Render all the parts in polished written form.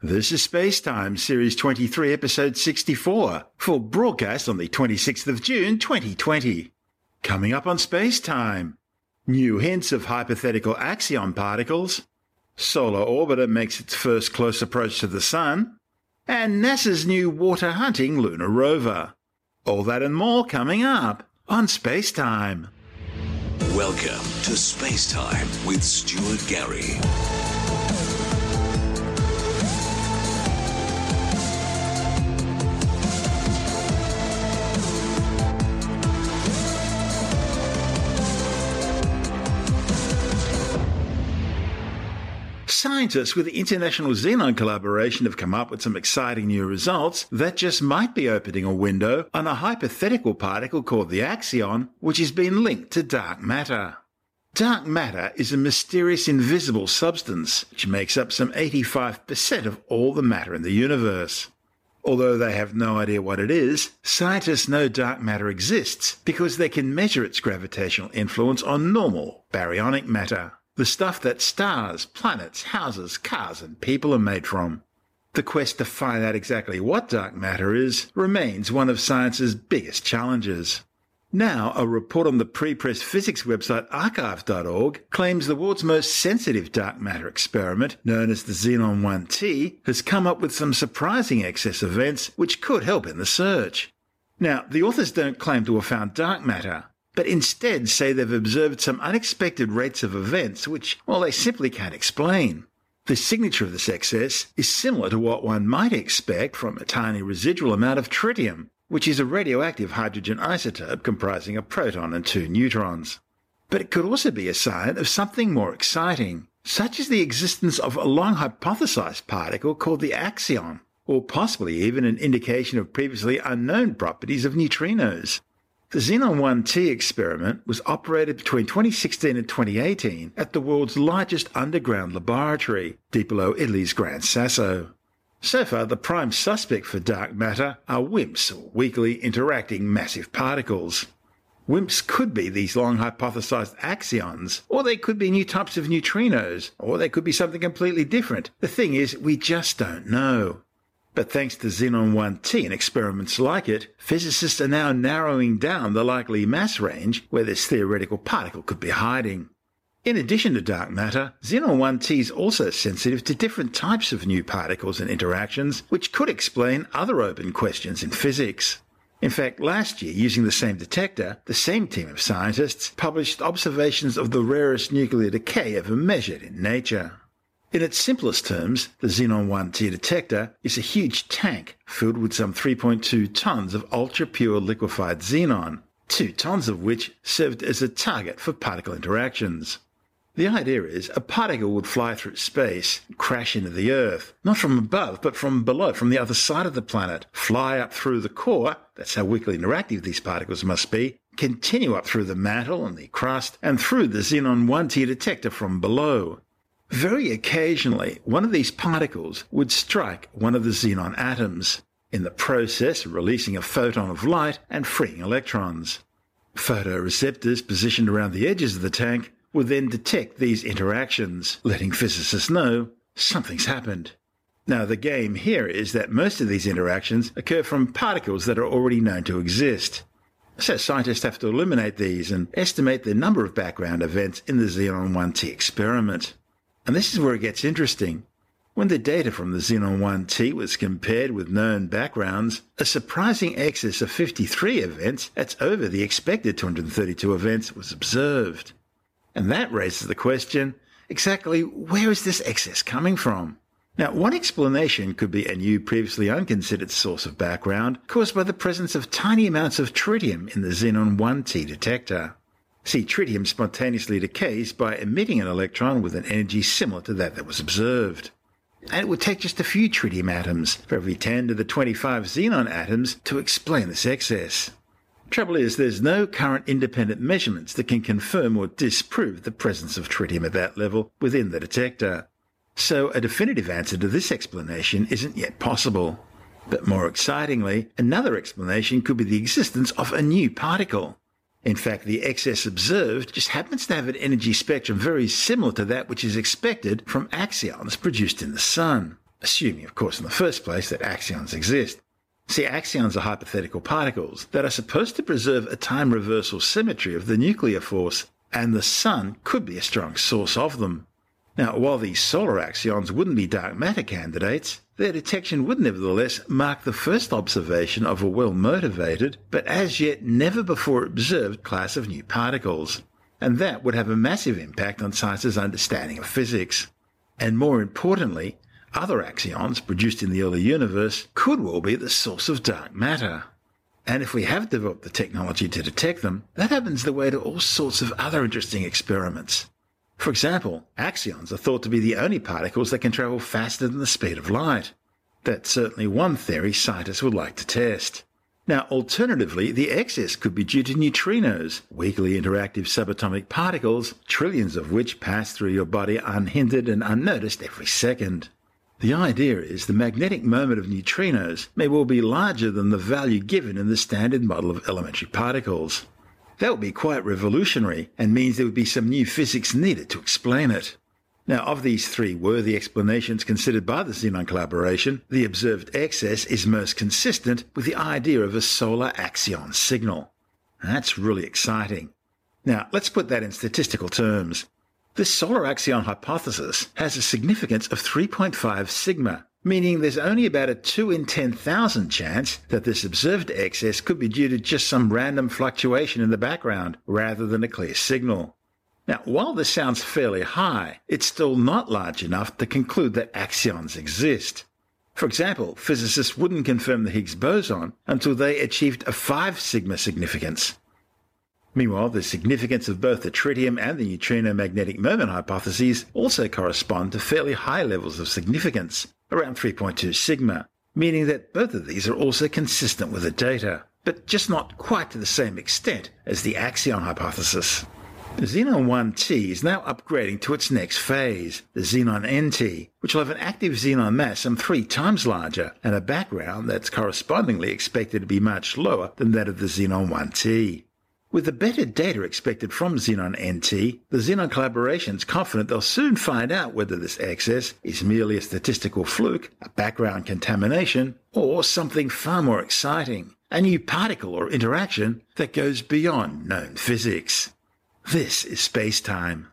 This is Spacetime, Series 23, Episode 64, for broadcast on the 26th of June, 2020. Coming up on Spacetime, new hints of hypothetical axion particles, Solar Orbiter makes its first close approach to the Sun, and NASA's new water-hunting lunar rover. All that and more coming up on Spacetime. Welcome to Spacetime with Stuart Gary. Scientists with the International Xenon Collaboration have come up with some exciting new results that just might be opening a window on a hypothetical particle called the axion, which has been linked to dark matter. Dark matter is a mysterious invisible substance which makes up some 85% of all the matter in the universe. Although they have no idea what it is, scientists know dark matter exists because they can measure its gravitational influence on normal baryonic matter. The stuff that stars, planets, houses, cars and people are made from. The quest to find out exactly what dark matter is remains one of science's biggest challenges. Now, a report on the pre-press physics website arXiv.org claims the world's most sensitive dark matter experiment, known as the XENON1T, has come up with some surprising excess events which could help in the search. Now, the authors don't claim to have found dark matter, but instead say they've observed some unexpected rates of events which, well, they simply can't explain. The signature of this excess is similar to what one might expect from a tiny residual amount of tritium, which is a radioactive hydrogen isotope comprising a proton and two neutrons. But it could also be a sign of something more exciting, such as the existence of a long-hypothesized particle called the axion, or possibly even an indication of previously unknown properties of neutrinos. The XENON1T experiment was operated between 2016 and 2018 at the world's largest underground laboratory, deep below Italy's Gran Sasso. So far, the prime suspect for dark matter are WIMPs, or weakly interacting massive particles. WIMPs could be these long hypothesized axions, or they could be new types of neutrinos, or they could be something completely different. The thing is, we just don't know. But thanks to XENON1T and experiments like it, physicists are now narrowing down the likely mass range where this theoretical particle could be hiding. In addition to dark matter, XENON1T is also sensitive to different types of new particles and interactions, which could explain other open questions in physics. In fact, last year, using the same detector, the same team of scientists published observations of the rarest nuclear decay ever measured in nature. In its simplest terms, the XENON1T detector is a huge tank filled with some 3.2 tons of ultra-pure liquefied xenon, 2 tons of which served as a target for particle interactions. The idea is a particle would fly through space, crash into the Earth, not from above but from below, from the other side of the planet, fly up through the core, that's how weakly interactive these particles must be, continue up through the mantle and the crust, and through the XENON1T detector from below. Very occasionally, one of these particles would strike one of the xenon atoms, in the process releasing a photon of light and freeing electrons. Photoreceptors positioned around the edges of the tank would then detect these interactions, letting physicists know something's happened. Now, the game here is that most of these interactions occur from particles that are already known to exist. So scientists have to eliminate these and estimate the number of background events in the XENON1T experiment. And this is where it gets interesting. When the data from the XENON1T was compared with known backgrounds, a surprising excess of 53 events, that's over the expected 232 events, was observed. And that raises the question, exactly where is this excess coming from? Now, one explanation could be a new previously unconsidered source of background caused by the presence of tiny amounts of tritium in the XENON1T detector. See, tritium spontaneously decays by emitting an electron with an energy similar to that was observed. And it would take just a few tritium atoms for every 10 to the 25 xenon atoms to explain this excess. Trouble is, there's no current independent measurements that can confirm or disprove the presence of tritium at that level within the detector. So a definitive answer to this explanation isn't yet possible. But more excitingly, another explanation could be the existence of a new particle. In fact, the excess observed just happens to have an energy spectrum very similar to that which is expected from axions produced in the Sun. assuming, of course, in the first place that axions exist. See, axions are hypothetical particles that are supposed to preserve a time reversal symmetry of the nuclear force, and the Sun could be a strong source of them. Now, while these solar axions wouldn't be dark matter candidates, their detection would nevertheless mark the first observation of a well-motivated, but as yet never before observed class of new particles, and that would have a massive impact on science's understanding of physics. And more importantly, other axions produced in the early universe could well be the source of dark matter. And if we have developed the technology to detect them, that opens the way to all sorts of other interesting experiments. For example, axions are thought to be the only particles that can travel faster than the speed of light. That's certainly one theory scientists would like to test. Now, alternatively, the excess could be due to neutrinos, weakly interactive subatomic particles, trillions of which pass through your body unhindered and unnoticed every second. The idea is the magnetic moment of neutrinos may well be larger than the value given in the standard model of elementary particles. That would be quite revolutionary and means there would be some new physics needed to explain it. Now, of these three worthy explanations considered by the Xenon Collaboration, the observed excess is most consistent with the idea of a solar axion signal. That's really exciting. Now, let's put that in statistical terms. This solar axion hypothesis has a significance of 3.5 sigma, meaning there's only about a 2 in 10,000 chance that this observed excess could be due to just some random fluctuation in the background rather than a clear signal. Now, while this sounds fairly high, it's still not large enough to conclude that axions exist. For example, physicists wouldn't confirm the Higgs boson until they achieved a 5 sigma significance. Meanwhile, the significance of both the tritium and the neutrino magnetic moment hypotheses also correspond to fairly high levels of significance, around 3.2 sigma, meaning that both of these are also consistent with the data, but just not quite to the same extent as the axion hypothesis. The XENON1T is now upgrading to its next phase, the XENONnT, which will have an active xenon mass some 3 times larger and a background that's correspondingly expected to be much lower than that of the XENON1T. With the better data expected from XENONnT, the Xenon Collaboration is confident they'll soon find out whether this excess is merely a statistical fluke, a background contamination, or something far more exciting, a new particle or interaction that goes beyond known physics. This is space-time.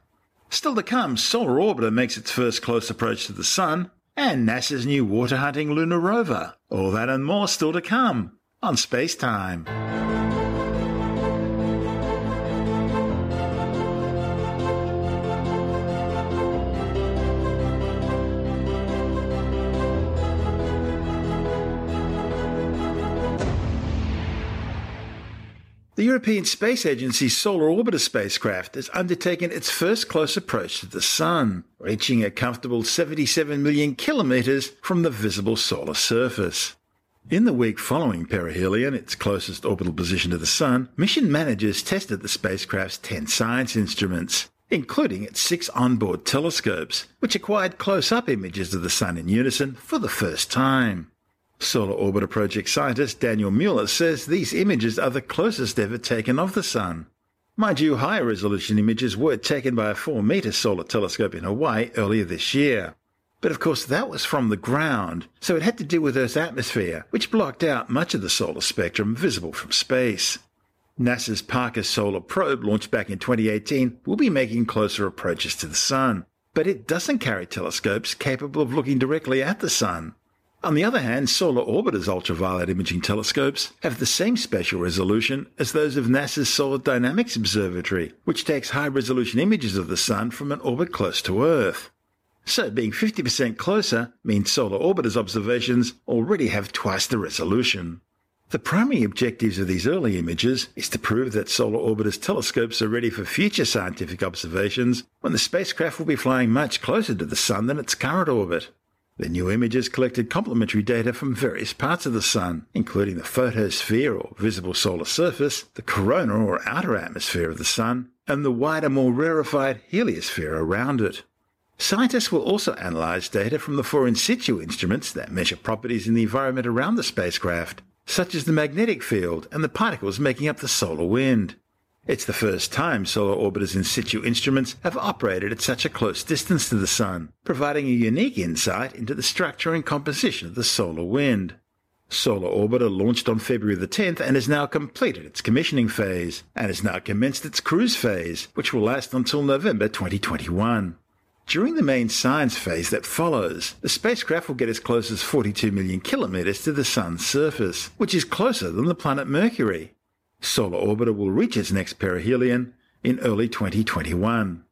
Still to come, Solar Orbiter makes its first close approach to the Sun, and NASA's new water-hunting lunar rover. All that and more still to come on Space-Time. The European Space Agency's Solar Orbiter spacecraft has undertaken its first close approach to the Sun, reaching a comfortable 77 million kilometres from the visible solar surface. In the week following perihelion, its closest orbital position to the Sun, mission managers tested the spacecraft's 10 science instruments, including its 6 onboard telescopes, which acquired close-up images of the Sun in unison for the first time. Solar Orbiter project scientist Daniel Mueller says these images are the closest ever taken of the Sun. Mind you, higher resolution images were taken by a 4-metre solar telescope in Hawaii earlier this year. But of course that was from the ground, so it had to deal with Earth's atmosphere, which blocked out much of the solar spectrum visible from space. NASA's Parker Solar Probe, launched back in 2018, will be making closer approaches to the Sun, but it doesn't carry telescopes capable of looking directly at the Sun. On the other hand, Solar Orbiter's ultraviolet imaging telescopes have the same spatial resolution as those of NASA's Solar Dynamics Observatory, which takes high-resolution images of the Sun from an orbit close to Earth. So being 50% closer means Solar Orbiter's observations already have twice the resolution. The primary objectives of these early images is to prove that Solar Orbiter's telescopes are ready for future scientific observations when the spacecraft will be flying much closer to the Sun than its current orbit. The new images collected complementary data from various parts of the Sun, including the photosphere or visible solar surface, the corona or outer atmosphere of the Sun, and the wider, more rarefied heliosphere around it. Scientists will also analyze data from the 4 in situ instruments that measure properties in the environment around the spacecraft, such as the magnetic field and the particles making up the solar wind. It's the first time Solar Orbiter's in situ instruments have operated at such a close distance to the Sun, providing a unique insight into the structure and composition of the solar wind. Solar Orbiter launched on February the 10th and has now completed its commissioning phase, and has now commenced its cruise phase, which will last until November 2021. During the main science phase that follows, the spacecraft will get as close as 42 million kilometers to the Sun's surface, which is closer than the planet Mercury. Solar Orbiter will reach its next perihelion in early 2021.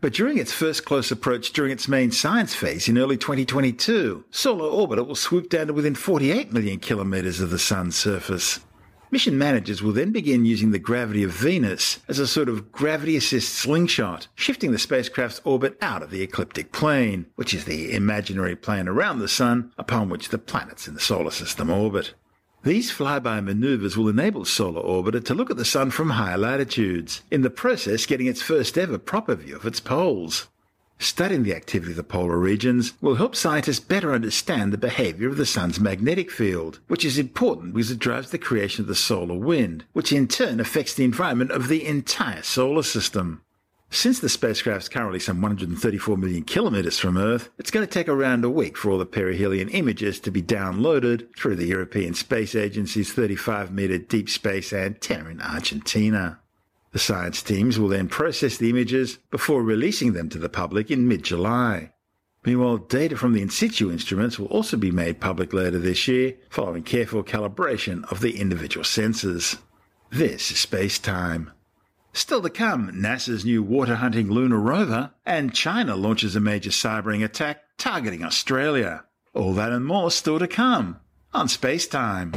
But during its first close approach during its main science phase in early 2022, Solar Orbiter will swoop down to within 48 million kilometers of the Sun's surface. Mission managers will then begin using the gravity of Venus as a sort of gravity-assist slingshot, shifting the spacecraft's orbit out of the ecliptic plane, which is the imaginary plane around the Sun upon which the planets in the solar system orbit. These flyby maneuvers will enable Solar Orbiter to look at the Sun from higher latitudes, in the process getting its first-ever proper view of its poles. Studying the activity of the polar regions will help scientists better understand the behavior of the Sun's magnetic field, which is important because it drives the creation of the solar wind, which in turn affects the environment of the entire solar system. Since the spacecraft is currently some 134 million kilometers from Earth, it's going to take around a week for all the perihelion images to be downloaded through the European Space Agency's 35-meter deep space antenna in Argentina. The science teams will then process the images before releasing them to the public in mid-July. Meanwhile, data from the in-situ instruments will also be made public later this year, following careful calibration of the individual sensors. This is Space Time. Still to come, NASA's new water-hunting lunar rover, and China launches a major cybering attack targeting Australia. All that and more still to come on Space Time.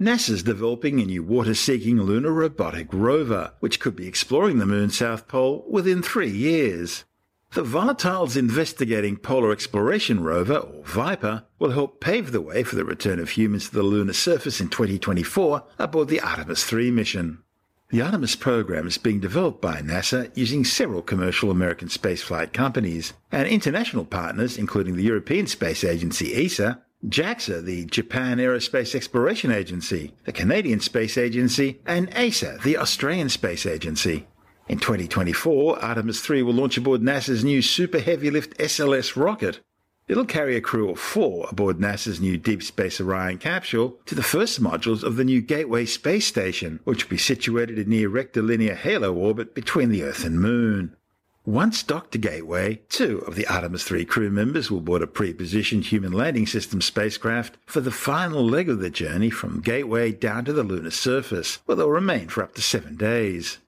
NASA's developing a new water-seeking lunar robotic rover, which could be exploring the Moon's South Pole within 3 years. The Volatile's Investigating Polar Exploration Rover, or VIPER, will help pave the way for the return of humans to the lunar surface in 2024 aboard the Artemis III mission. The Artemis program is being developed by NASA using several commercial American spaceflight companies and international partners, including the European Space Agency, ESA, JAXA, the Japan Aerospace Exploration Agency, the Canadian Space Agency, and ASA, the Australian Space Agency. In 2024, Artemis III will launch aboard NASA's new Super Heavy Lift SLS rocket. It'll carry a crew of 4 aboard NASA's new Deep Space Orion capsule to the first modules of the new Gateway space station, which will be situated in near rectilinear halo orbit between the Earth and Moon. Once docked to Gateway, 2 of the Artemis III crew members will board a pre-positioned human landing system spacecraft for the final leg of the journey from Gateway down to the lunar surface, where they'll remain for up to 7 days.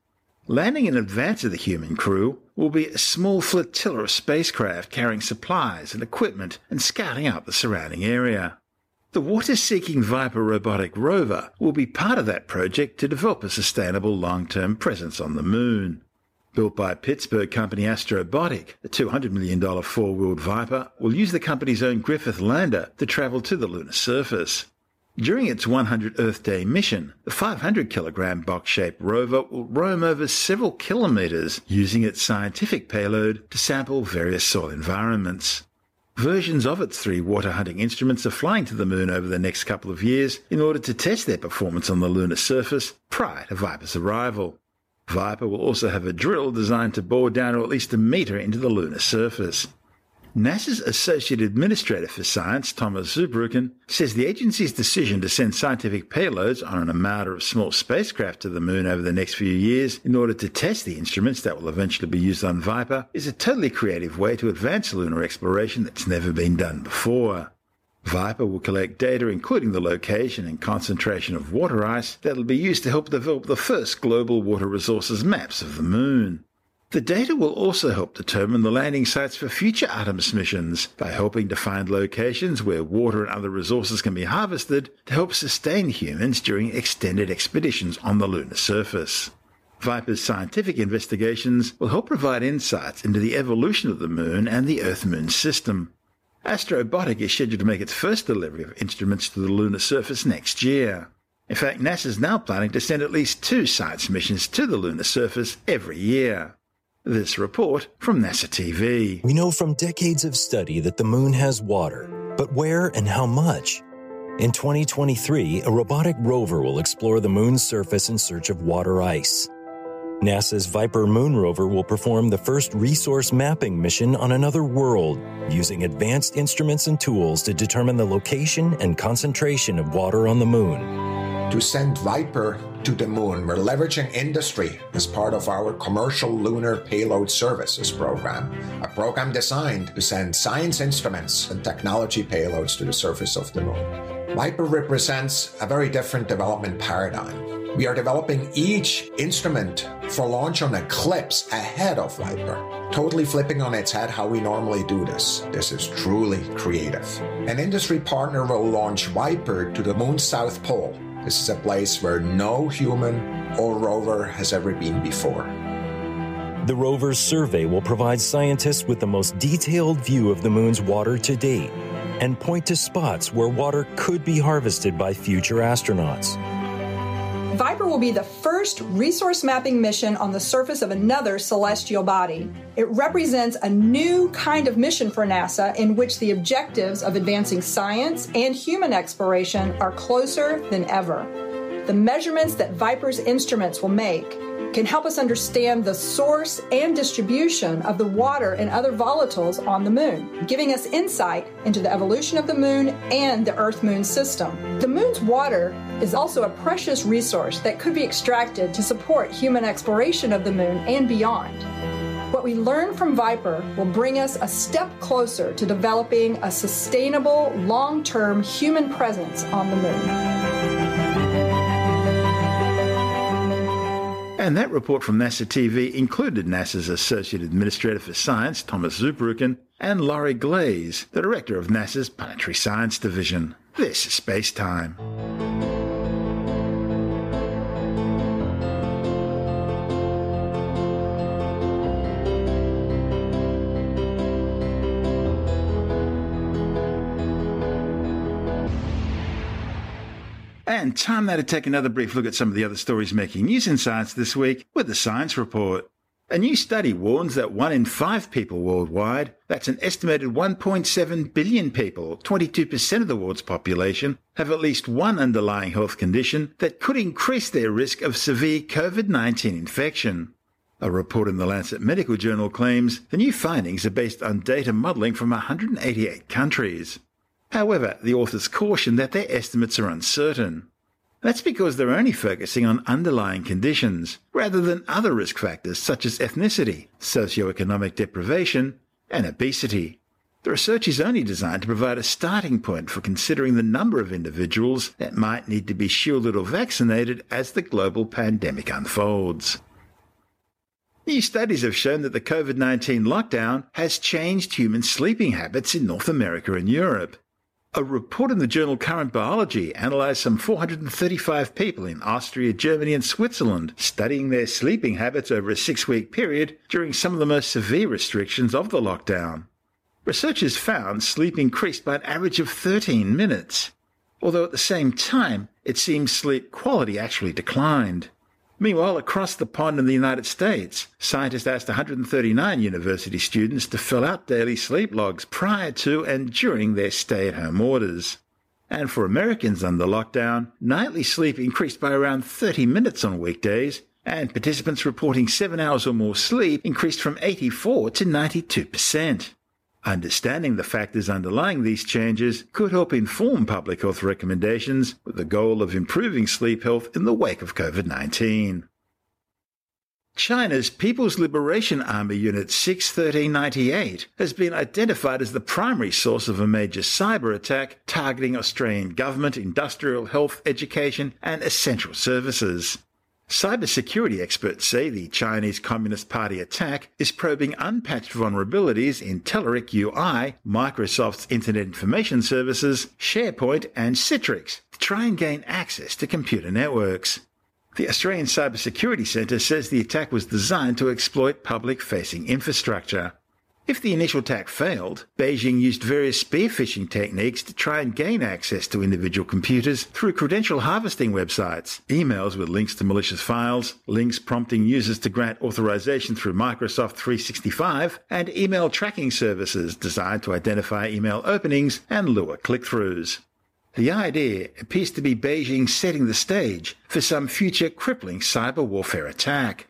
Landing in advance of the human crew will be a small flotilla of spacecraft carrying supplies and equipment and scouting out the surrounding area. The water-seeking VIPER robotic rover will be part of that project to develop a sustainable long-term presence on the Moon. Built by Pittsburgh company Astrobotic, the $200 million four-wheeled Viper will use the company's own Griffith lander to travel to the lunar surface. During its 100 Earth Day mission, the 500-kilogram box-shaped rover will roam over several kilometers using its scientific payload to sample various soil environments. Versions of its 3 water-hunting instruments are flying to the Moon over the next couple of years in order to test their performance on the lunar surface prior to Viper's arrival. VIPER will also have a drill designed to bore down to at least a meter into the lunar surface. NASA's Associate Administrator for Science, Thomas Zurbuchen, says the agency's decision to send scientific payloads on an armada of small spacecraft to the Moon over the next few years in order to test the instruments that will eventually be used on VIPER is a totally creative way to advance lunar exploration that's never been done before. VIPER will collect data including the location and concentration of water ice that will be used to help develop the first global water resources maps of the Moon. The data will also help determine the landing sites for future Artemis missions by helping to find locations where water and other resources can be harvested to help sustain humans during extended expeditions on the lunar surface. VIPER's scientific investigations will help provide insights into the evolution of the Moon and the Earth-Moon system. Astrobotic is scheduled to make its first delivery of instruments to the lunar surface next year. In fact, NASA is now planning to send at least 2 science missions to the lunar surface every year. This report from NASA TV. We know from decades of study that the moon has water, but where and how much? In 2023, a robotic rover will explore the moon's surface in search of water ice. NASA's VIPER moon rover will perform the first resource mapping mission on another world, using advanced instruments and tools to determine the location and concentration of water on the moon. To send VIPER to the moon, we're leveraging industry as part of our Commercial Lunar Payload Services program, a program designed to send science instruments and technology payloads to the surface of the moon. VIPER represents a very different development paradigm. We are developing each instrument for launch on eclipse ahead of VIPER, totally flipping on its head how we normally do this. This is truly creative. An industry partner will launch VIPER to the moon's south pole. This is a place where no human or rover has ever been before. The rover's survey will provide scientists with the most detailed view of the moon's water to date and point to spots where water could be harvested by future astronauts. VIPER will be the first resource mapping mission on the surface of another celestial body. It represents a new kind of mission for NASA in which the objectives of advancing science and human exploration are closer than ever. The measurements that VIPER's instruments will make can help us understand the source and distribution of the water and other volatiles on the moon, giving us insight into the evolution of the moon and the Earth-Moon system. The moon's water is also a precious resource that could be extracted to support human exploration of the moon and beyond. What we learn from VIPER will bring us a step closer to developing a sustainable, long-term human presence on the moon. And that report from NASA TV included NASA's Associate Administrator for Science, Thomas Zurbuchen, and Laurie Glaze, the Director of NASA's Planetary Science Division. This is Space Time. And time now to take another brief look at some of the other stories making news in science this week with the Science Report. A new study warns that 1 in 5 people worldwide, that's an estimated 1.7 billion people, 22% of the world's population, have at least one underlying health condition that could increase their risk of severe COVID-19 infection. A report in the Lancet Medical Journal claims the new findings are based on data modelling from 188 countries. However, the authors caution that their estimates are uncertain. That's because they're only focusing on underlying conditions, rather than other risk factors such as ethnicity, socioeconomic deprivation, and obesity. The research is only designed to provide a starting point for considering the number of individuals that might need to be shielded or vaccinated as the global pandemic unfolds. New studies have shown that the COVID-19 lockdown has changed human sleeping habits in North America and Europe. A report in the journal Current Biology analysed some 435 people in Austria, Germany and Switzerland, studying their sleeping habits over a 6-week period during some of the most severe restrictions of the lockdown. Researchers found sleep increased by an average of 13 minutes, although at the same time it seems sleep quality actually declined. Meanwhile, across the pond in the United States, scientists asked 139 university students to fill out daily sleep logs prior to and during their stay-at-home orders. And for Americans under lockdown, nightly sleep increased by around 30 minutes on weekdays, and participants reporting 7 hours or more sleep increased from 84% to 92%. Understanding the factors underlying these changes could help inform public health recommendations with the goal of improving sleep health in the wake of COVID-19. China's People's Liberation Army Unit 61398 has been identified as the primary source of a major cyber attack targeting Australian government, industrial, health, education and essential services. Cybersecurity experts say the Chinese Communist Party attack is probing unpatched vulnerabilities in Telerik UI, Microsoft's Internet Information Services, SharePoint and Citrix to try and gain access to computer networks. The Australian Cybersecurity Centre says the attack was designed to exploit public-facing infrastructure. If the initial attack failed, Beijing used various spear-phishing techniques to try and gain access to individual computers through credential harvesting websites, emails with links to malicious files, links prompting users to grant authorization through Microsoft 365, and email tracking services designed to identify email openings and lure click-throughs. The idea appears to be Beijing setting the stage for some future crippling cyber warfare attack.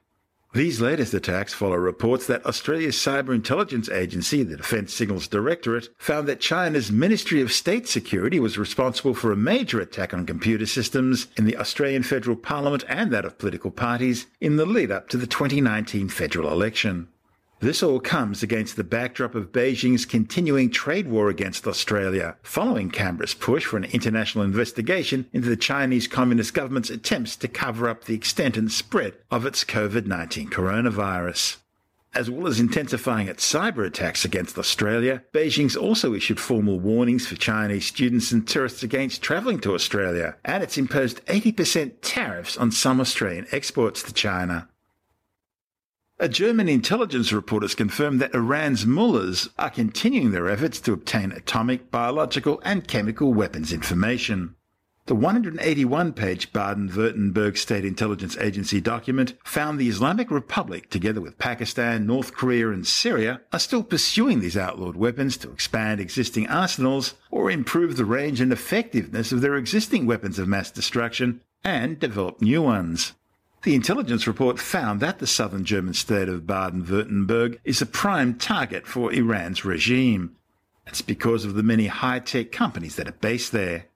These latest attacks follow reports that Australia's cyber intelligence agency, the Defence Signals Directorate, found that China's Ministry of State Security was responsible for a major attack on computer systems in the Australian Federal Parliament and that of political parties in the lead-up to the 2019 federal election. This all comes against the backdrop of Beijing's continuing trade war against Australia, following Canberra's push for an international investigation into the Chinese Communist government's attempts to cover up the extent and spread of its COVID-19 coronavirus. As well as intensifying its cyber attacks against Australia, Beijing's also issued formal warnings for Chinese students and tourists against travelling to Australia, and it's imposed 80% tariffs on some Australian exports to China. A German intelligence report has confirmed that Iran's mullahs are continuing their efforts to obtain atomic, biological and chemical weapons information. The 181-page Baden-Württemberg State Intelligence Agency document found the Islamic Republic, together with Pakistan, North Korea and Syria, are still pursuing these outlawed weapons to expand existing arsenals or improve the range and effectiveness of their existing weapons of mass destruction and develop new ones. The intelligence report found that the southern German state of Baden-Württemberg is a prime target for Iran's regime. It's because of the many high-tech companies that are based there.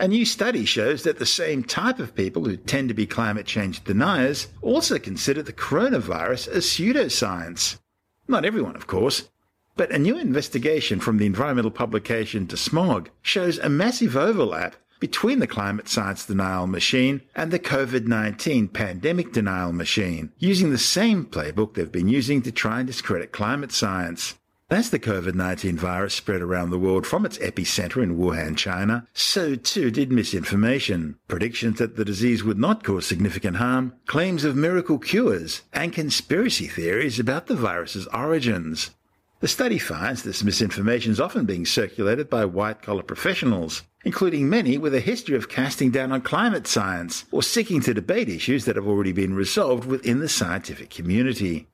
A new study shows that the same type of people who tend to be climate change deniers also consider the coronavirus a pseudoscience. Not everyone, of course. But a new investigation from the environmental publication DeSmog shows a massive overlap between the climate science denial machine and the COVID-19 pandemic denial machine, using the same playbook they've been using to try and discredit climate science. As the COVID-19 virus spread around the world from its epicenter in Wuhan, China, so too did misinformation, predictions that the disease would not cause significant harm, claims of miracle cures, and conspiracy theories about the virus's origins. The study finds this misinformation is often being circulated by white-collar professionals, including many with a history of casting down on climate science or seeking to debate issues that have already been resolved within the scientific community.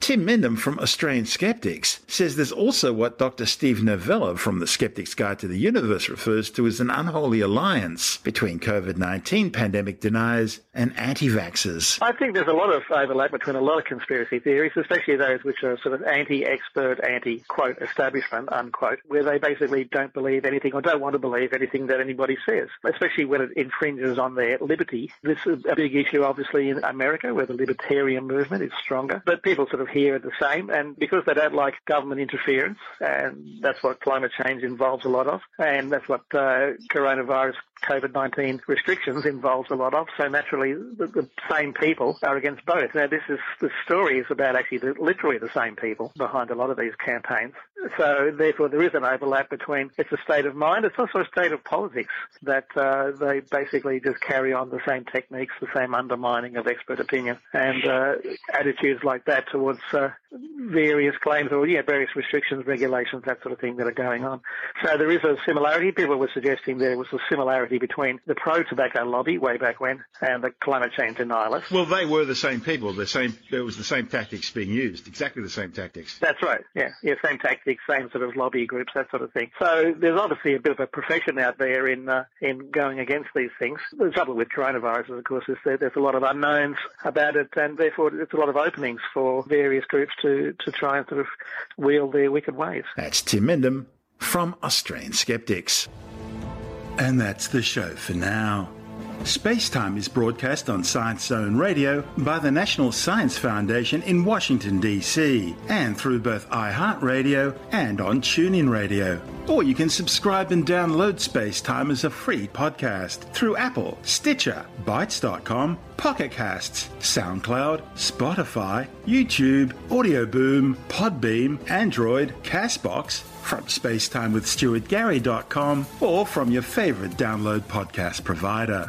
Tim Mendham from Australian Skeptics says there's also what Dr. Steve Novella from The Skeptic's Guide to the Universe refers to as an unholy alliance between COVID-19 pandemic deniers and anti-vaxxers. I think there's a lot of overlap between a lot of conspiracy theories, especially those which are sort of anti-expert, anti-quote establishment, unquote, where they basically don't believe anything or don't want to believe anything that anybody says, especially when it infringes on their liberty. This is a big issue, obviously, in America, where the libertarian movement is stronger, but people sort of here the same, and because they don't like government interference, and that's what climate change involves a lot of, and that's what coronavirus COVID-19 restrictions involves a lot of, so naturally the same people are against both. Now this story is about actually literally the same people behind a lot of these campaigns, so therefore there is an overlap between, it's a state of mind, it's also a state of politics, that they basically just carry on the same techniques, the same undermining of expert opinion, and attitudes like that towards various claims or various restrictions, regulations, that sort of thing that are going on. So there is a similarity. People were suggesting there was a similarity between the pro-tobacco lobby way back when and the climate change denialists. Well, they were the same people. There was the same tactics being used, exactly the same tactics. That's right, yeah, same tactics, same sort of lobby groups, that sort of thing. So there's obviously a bit of a profession out there in going against these things. The trouble with coronavirus, of course, is that there's a lot of unknowns about it, and therefore it's a lot of openings for various groups to try and sort of wield their wicked ways. That's Tim Mendham from Australian Skeptics. And that's the show for now. Spacetime is broadcast on Science Zone Radio by the National Science Foundation in Washington, D.C., and through both iHeartRadio and on TuneIn Radio. Or you can subscribe and download Spacetime as a free podcast through Apple, Stitcher, Bytes.com, Pocket Casts, SoundCloud, Spotify, YouTube, AudioBoom, Podbeam, Android, Castbox, from SpacetimeWithStuartGary.com, or from your favourite download podcast provider.